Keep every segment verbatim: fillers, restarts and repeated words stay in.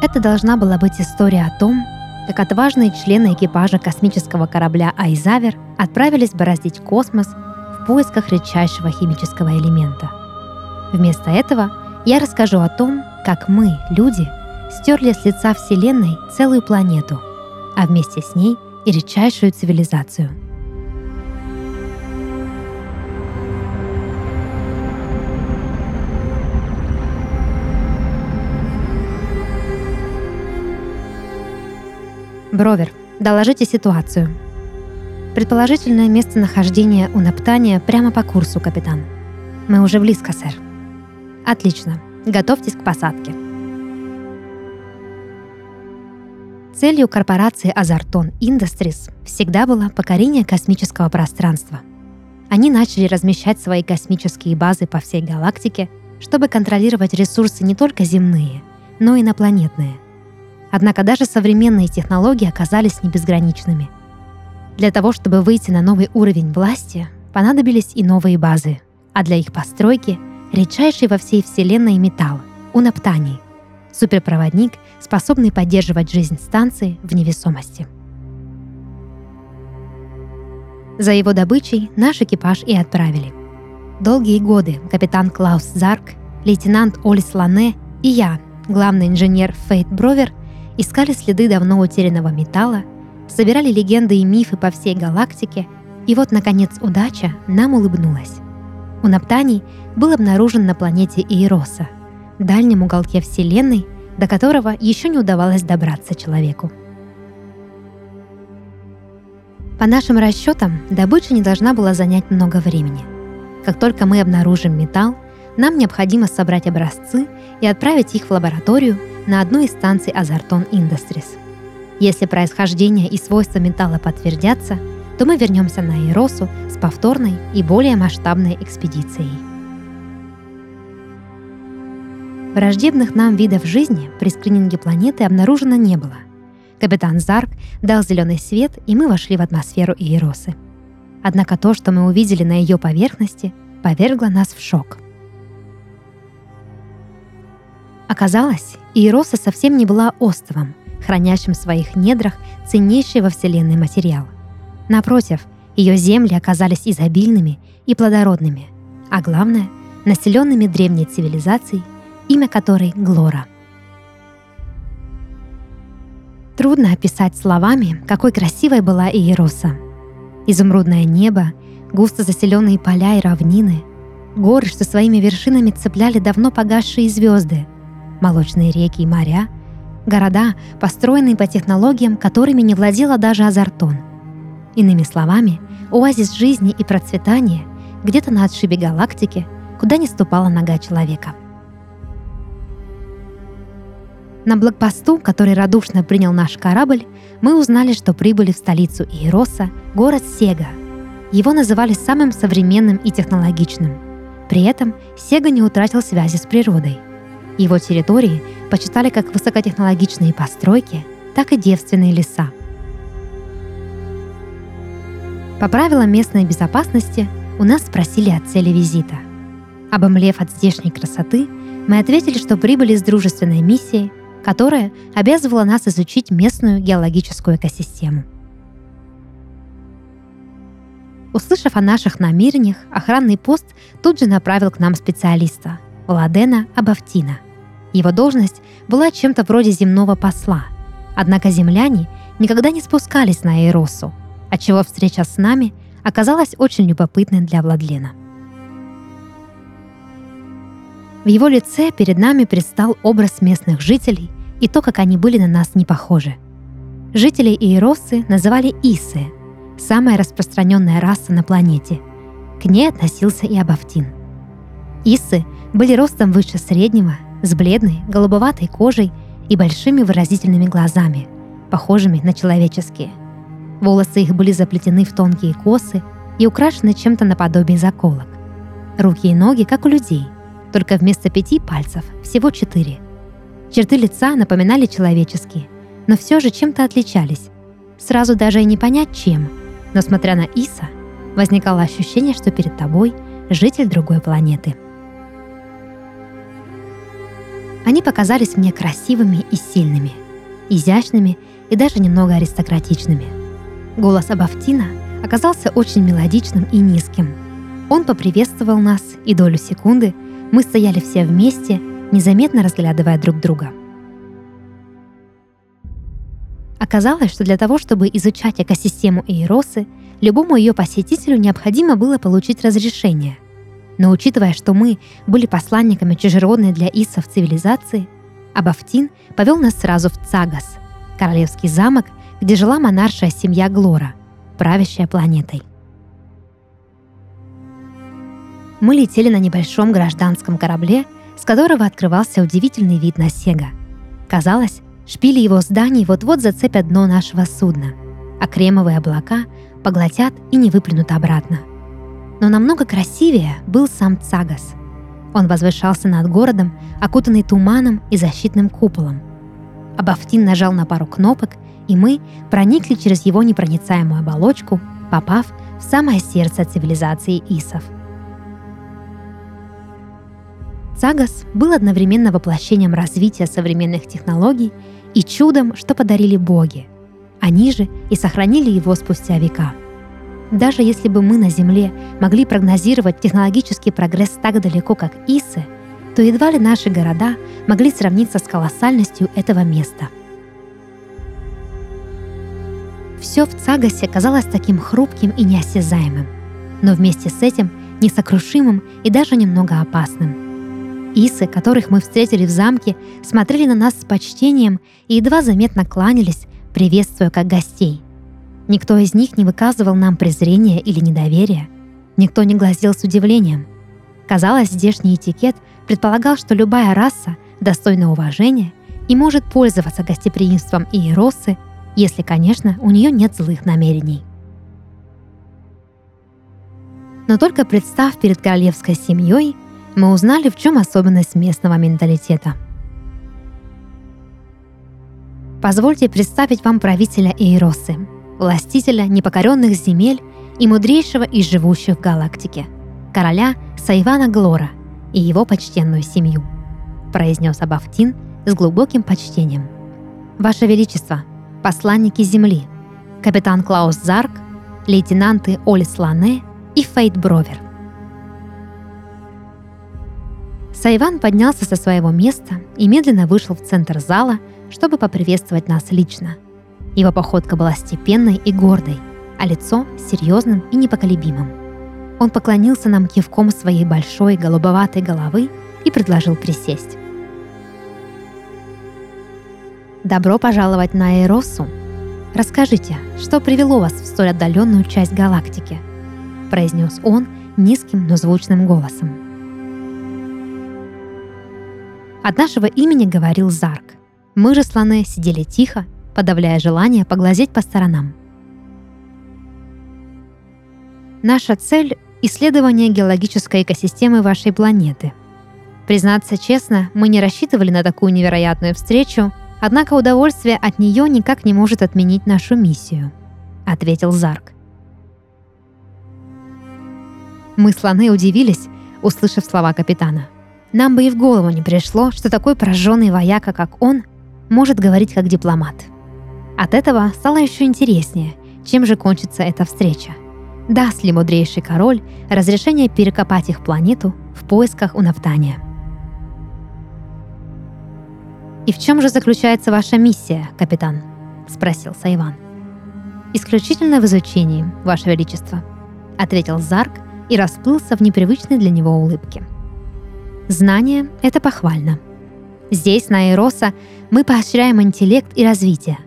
Это должна была быть история о том, как отважные члены экипажа космического корабля «Аидавер» отправились бороздить космос в поисках редчайшего химического элемента. Вместо этого я расскажу о том, как мы, люди, стерли с лица Вселенной целую планету, а вместе с ней и редчайшую цивилизацию. Бровер, доложите ситуацию. Предположительное местонахождение Унобтания прямо по курсу, капитан. Мы уже близко, сэр. Отлично. Готовьтесь к посадке. Целью корпорации Azarton Industries всегда было покорение космического пространства. Они начали размещать свои космические базы по всей галактике, чтобы контролировать ресурсы не только земные, но и инопланетные. Однако даже современные технологии оказались не безграничными. Для того, чтобы выйти на новый уровень власти, понадобились и новые базы, а для их постройки — редчайший во всей Вселенной металл — унобтаний, суперпроводник, способный поддерживать жизнь станции в невесомости. За его добычей наш экипаж и отправили. Долгие годы капитан Клаус Зарк, лейтенант Ольс Ланэ и я, главный инженер Фейт Бровер, искали следы давно утерянного металла, собирали легенды и мифы по всей галактике, и вот, наконец, удача нам улыбнулась. Унобтаний был обнаружен на планете Иероса, дальнем уголке Вселенной, до которого еще не удавалось добраться человеку. По нашим расчетам, добыча не должна была занять много времени. Как только мы обнаружим металл, нам необходимо собрать образцы и отправить их в лабораторию, на одной из станций Azarton Industries. Если происхождение и свойства металла подтвердятся, то мы вернемся на Иеросу с повторной и более масштабной экспедицией. Враждебных нам видов жизни при скрининге планеты обнаружено не было. Капитан Зарк дал зеленый свет, и мы вошли в атмосферу Иеросы. Однако то, что мы увидели на ее поверхности, повергло нас в шок. Оказалось, Иероса совсем не была островом, хранящим в своих недрах ценнейший во Вселенной материал. Напротив, ее земли оказались изобильными и плодородными, а главное, населенными древней цивилизацией, имя которой — Глора. Трудно описать словами, какой красивой была Иероса. Изумрудное небо, густо заселенные поля и равнины, горы, что своими вершинами цепляли давно погасшие звезды, молочные реки и моря, города, построенные по технологиям, которыми не владела даже Азартон. Иными словами, оазис жизни и процветания где-то на отшибе галактики, куда не ступала нога человека. На блокпосту, который радушно принял наш корабль, мы узнали, что прибыли в столицу Иероса, город Сега. Его называли самым современным и технологичным. При этом Сега не утратил связи с природой. Его территории почитали как высокотехнологичные постройки, так и девственные леса. По правилам местной безопасности у нас спросили о цели визита. Обомлев от здешней красоты, мы ответили, что прибыли с дружественной миссией, которая обязывала нас изучить местную геологическую экосистему. Услышав о наших намерениях, охранный пост тут же направил к нам специалиста — Владена Абавтина. Его должность была чем-то вроде земного посла, однако земляне никогда не спускались на Иеросу, отчего встреча с нами оказалась очень любопытной для Владлена. В его лице перед нами предстал образ местных жителей и то, как они были на нас не похожи. Жителей Иеросы называли Исы, самая распространенная раса на планете. К ней относился и Абавтин. Исы были ростом выше среднего, с бледной, голубоватой кожей и большими выразительными глазами, похожими на человеческие. Волосы их были заплетены в тонкие косы и украшены чем-то наподобие заколок. Руки и ноги, как у людей, только вместо пяти пальцев всего четыре. Черты лица напоминали человеческие, но все же чем-то отличались. Сразу даже и не понять чем, но, смотря на Иса, возникало ощущение, что перед тобой житель другой планеты. Они показались мне красивыми и сильными, изящными и даже немного аристократичными. Голос Абафтина оказался очень мелодичным и низким. Он поприветствовал нас, и долю секунды мы стояли все вместе, незаметно разглядывая друг друга. Оказалось, что для того, чтобы изучать экосистему Иеросы, любому ее посетителю необходимо было получить разрешение. Но учитывая, что мы были посланниками чужеродной для иссов цивилизации, Абафтин повел нас сразу в Цагас, королевский замок, где жила монаршая семья Глора, правящая планетой. Мы летели на небольшом гражданском корабле, с которого открывался удивительный вид на Сега. Казалось, шпили его зданий вот-вот зацепят дно нашего судна, а кремовые облака поглотят и не выплюнут обратно. Но намного красивее был сам Цагас. Он возвышался над городом, окутанный туманом и защитным куполом. Абафтин нажал на пару кнопок, и мы проникли через его непроницаемую оболочку, попав в самое сердце цивилизации иссов. Цагас был одновременно воплощением развития современных технологий и чудом, что подарили боги. Они же и сохранили его спустя века. Даже если бы мы на Земле могли прогнозировать технологический прогресс так далеко, как иссы, то едва ли наши города могли сравниться с колоссальностью этого места. Все в Цагасе казалось таким хрупким и неосязаемым, но вместе с этим несокрушимым и даже немного опасным. Иссы, которых мы встретили в замке, смотрели на нас с почтением и едва заметно кланялись, приветствуя как гостей. Никто из них не выказывал нам презрения или недоверия. Никто не глазел с удивлением. Казалось, здешний этикет предполагал, что любая раса достойна уважения и может пользоваться гостеприимством Иеросы, если, конечно, у нее нет злых намерений. Но только представ перед королевской семьей, мы узнали, в чем особенность местного менталитета. Позвольте представить вам правителя Иеросы, властителя непокоренных земель и мудрейшего из живущих в галактике, короля Сайвана Глора и его почтенную семью, произнес Абафтин с глубоким почтением. Ваше Величество, посланники Земли, капитан Клаус Зарк, лейтенанты Ольс Ланэ и Фейт Бровер. Сайван поднялся со своего места и медленно вышел в центр зала, чтобы поприветствовать нас лично. Его походка была степенной и гордой, а лицо серьезным и непоколебимым. Он поклонился нам кивком своей большой голубоватой головы и предложил присесть. «Добро пожаловать на Иеросу! Расскажите, что привело вас в столь отдаленную часть галактики?» – произнес он низким, но звучным голосом. От нашего имени говорил Зарк. Мы же с Ланэ сидели тихо, подавляя желание поглазеть по сторонам. Наша цель — исследование геологической экосистемы вашей планеты. Признаться честно, мы не рассчитывали на такую невероятную встречу, однако удовольствие от нее никак не может отменить нашу миссию, — ответил Зарк. Мы с Ланэ удивились, услышав слова капитана. Нам бы и в голову не пришло, что такой прожженный вояка, как он, может говорить как дипломат. От этого стало еще интереснее, чем же кончится эта встреча. Даст ли мудрейший король разрешение перекопать их планету в поисках Унобтания? «И в чем же заключается ваша миссия, капитан?» – спросил Сайван. «Исключительно в изучении, Ваше Величество», – ответил Зарк и расплылся в непривычной для него улыбке. Знание — это похвально. Здесь, на Иероса, мы поощряем интеллект и развитие.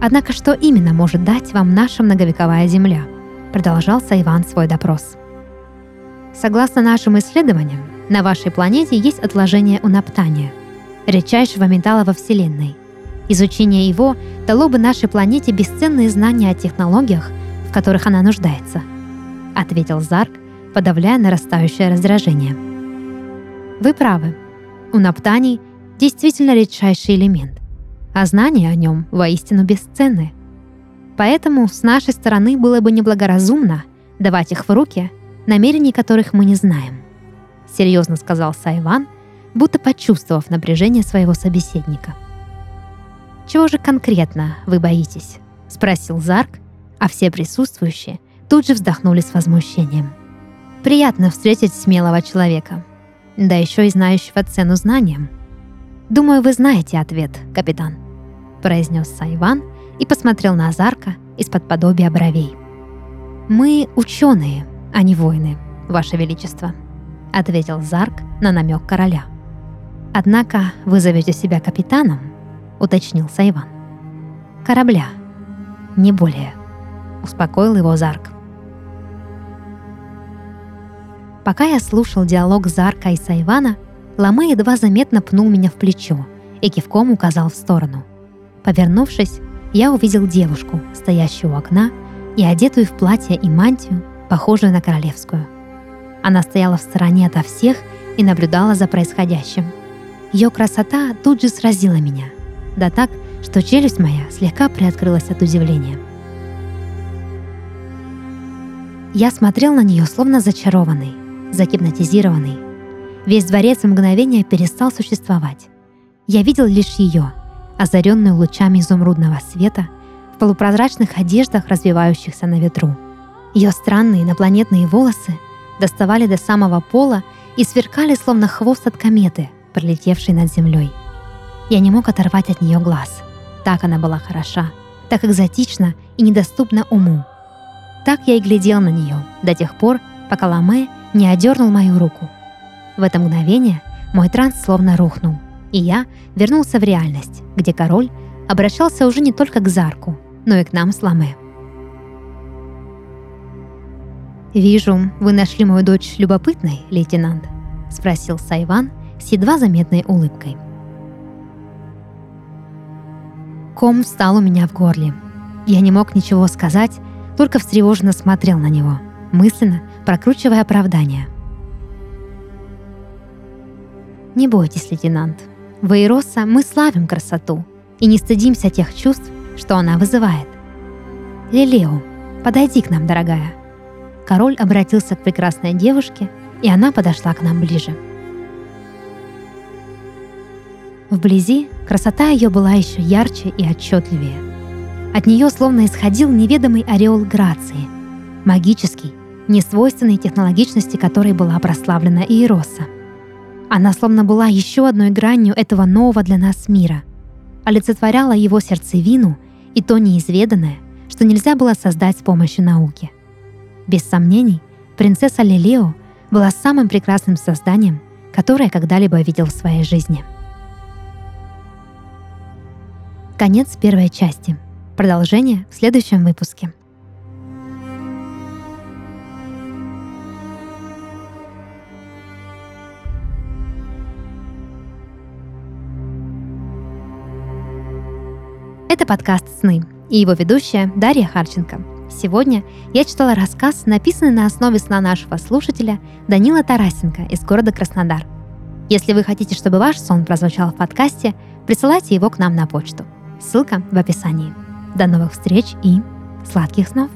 Однако что именно может дать вам наша многовековая Земля? Продолжал Сайван свой допрос. Согласно нашим исследованиям, на вашей планете есть отложение Унобтания, редчайшего металла во Вселенной. Изучение его дало бы нашей планете бесценные знания о технологиях, в которых она нуждается, — ответил Зарк, подавляя нарастающее раздражение. Вы правы. Унобтаний действительно редчайший элемент, а знания о нем воистину бесценны. Поэтому с нашей стороны было бы неблагоразумно давать их в руки, намерений которых мы не знаем, серьезно сказал Сайван, будто почувствовав напряжение своего собеседника. «Чего же конкретно вы боитесь?» — спросил Зарк, а все присутствующие тут же вздохнули с возмущением. «Приятно встретить смелого человека, да еще и знающего цену знаниям». «Думаю, вы знаете ответ, капитан», — произнес Сайван и посмотрел на Зарка из-под подобия бровей. «Мы ученые, а не воины, Ваше Величество», — ответил Зарк на намек короля. «Однако вы зовете себя капитаном», — уточнил Сайван. «Корабля, не более», — успокоил его Зарк. Пока я слушал диалог Зарка и Сайвана, Ламе едва заметно пнул меня в плечо и кивком указал в сторону. Повернувшись, я увидел девушку, стоящую у окна и одетую в платье и мантию, похожую на королевскую. Она стояла в стороне ото всех и наблюдала за происходящим. Ее красота тут же сразила меня, да так, что челюсть моя слегка приоткрылась от удивления. Я смотрел на нее словно зачарованный, загипнотизированный. Весь дворец в мгновение перестал существовать. Я видел лишь ее, озаренную лучами изумрудного света, в полупрозрачных одеждах, развивающихся на ветру. Ее странные инопланетные волосы доставали до самого пола и сверкали, словно хвост от кометы, пролетевшей над землей. Я не мог оторвать от нее глаз. Так она была хороша, так экзотична и недоступна уму. Так я и глядел на нее до тех пор, пока Ламе не одернул мою руку. В это мгновение мой транс словно рухнул, и я вернулся в реальность, где король обращался уже не только к Зарку, но и к нам с Ламе. «Вижу, вы нашли мою дочь любопытной, лейтенант?» — спросил Сайван с едва заметной улыбкой. Ком встал у меня в горле. Я не мог ничего сказать, только встревоженно смотрел на него, мысленно прокручивая оправдания. «Не бойтесь, лейтенант. В Иероса мы славим красоту и не стыдимся тех чувств, что она вызывает. Лилео, подойди к нам, дорогая». Король обратился к прекрасной девушке, и она подошла к нам ближе. Вблизи красота ее была еще ярче и отчетливее. От нее словно исходил неведомый ореол грации, магический, несвойственной технологичности которой была прославлена Иероса. Она словно была еще одной гранью этого нового для нас мира, олицетворяла его сердцевину и то неизведанное, что нельзя было создать с помощью науки. Без сомнений, принцесса Лилео была самым прекрасным созданием, которое я когда-либо видел в своей жизни. Конец первой части. Продолжение в следующем выпуске. Это подкаст «Сны» и его ведущая Дарья Харченко. Сегодня я читала рассказ, написанный на основе сна нашего слушателя Данила Тарасенко из города Краснодар. Если вы хотите, чтобы ваш сон прозвучал в подкасте, присылайте его к нам на почту. Ссылка в описании. До новых встреч и сладких снов!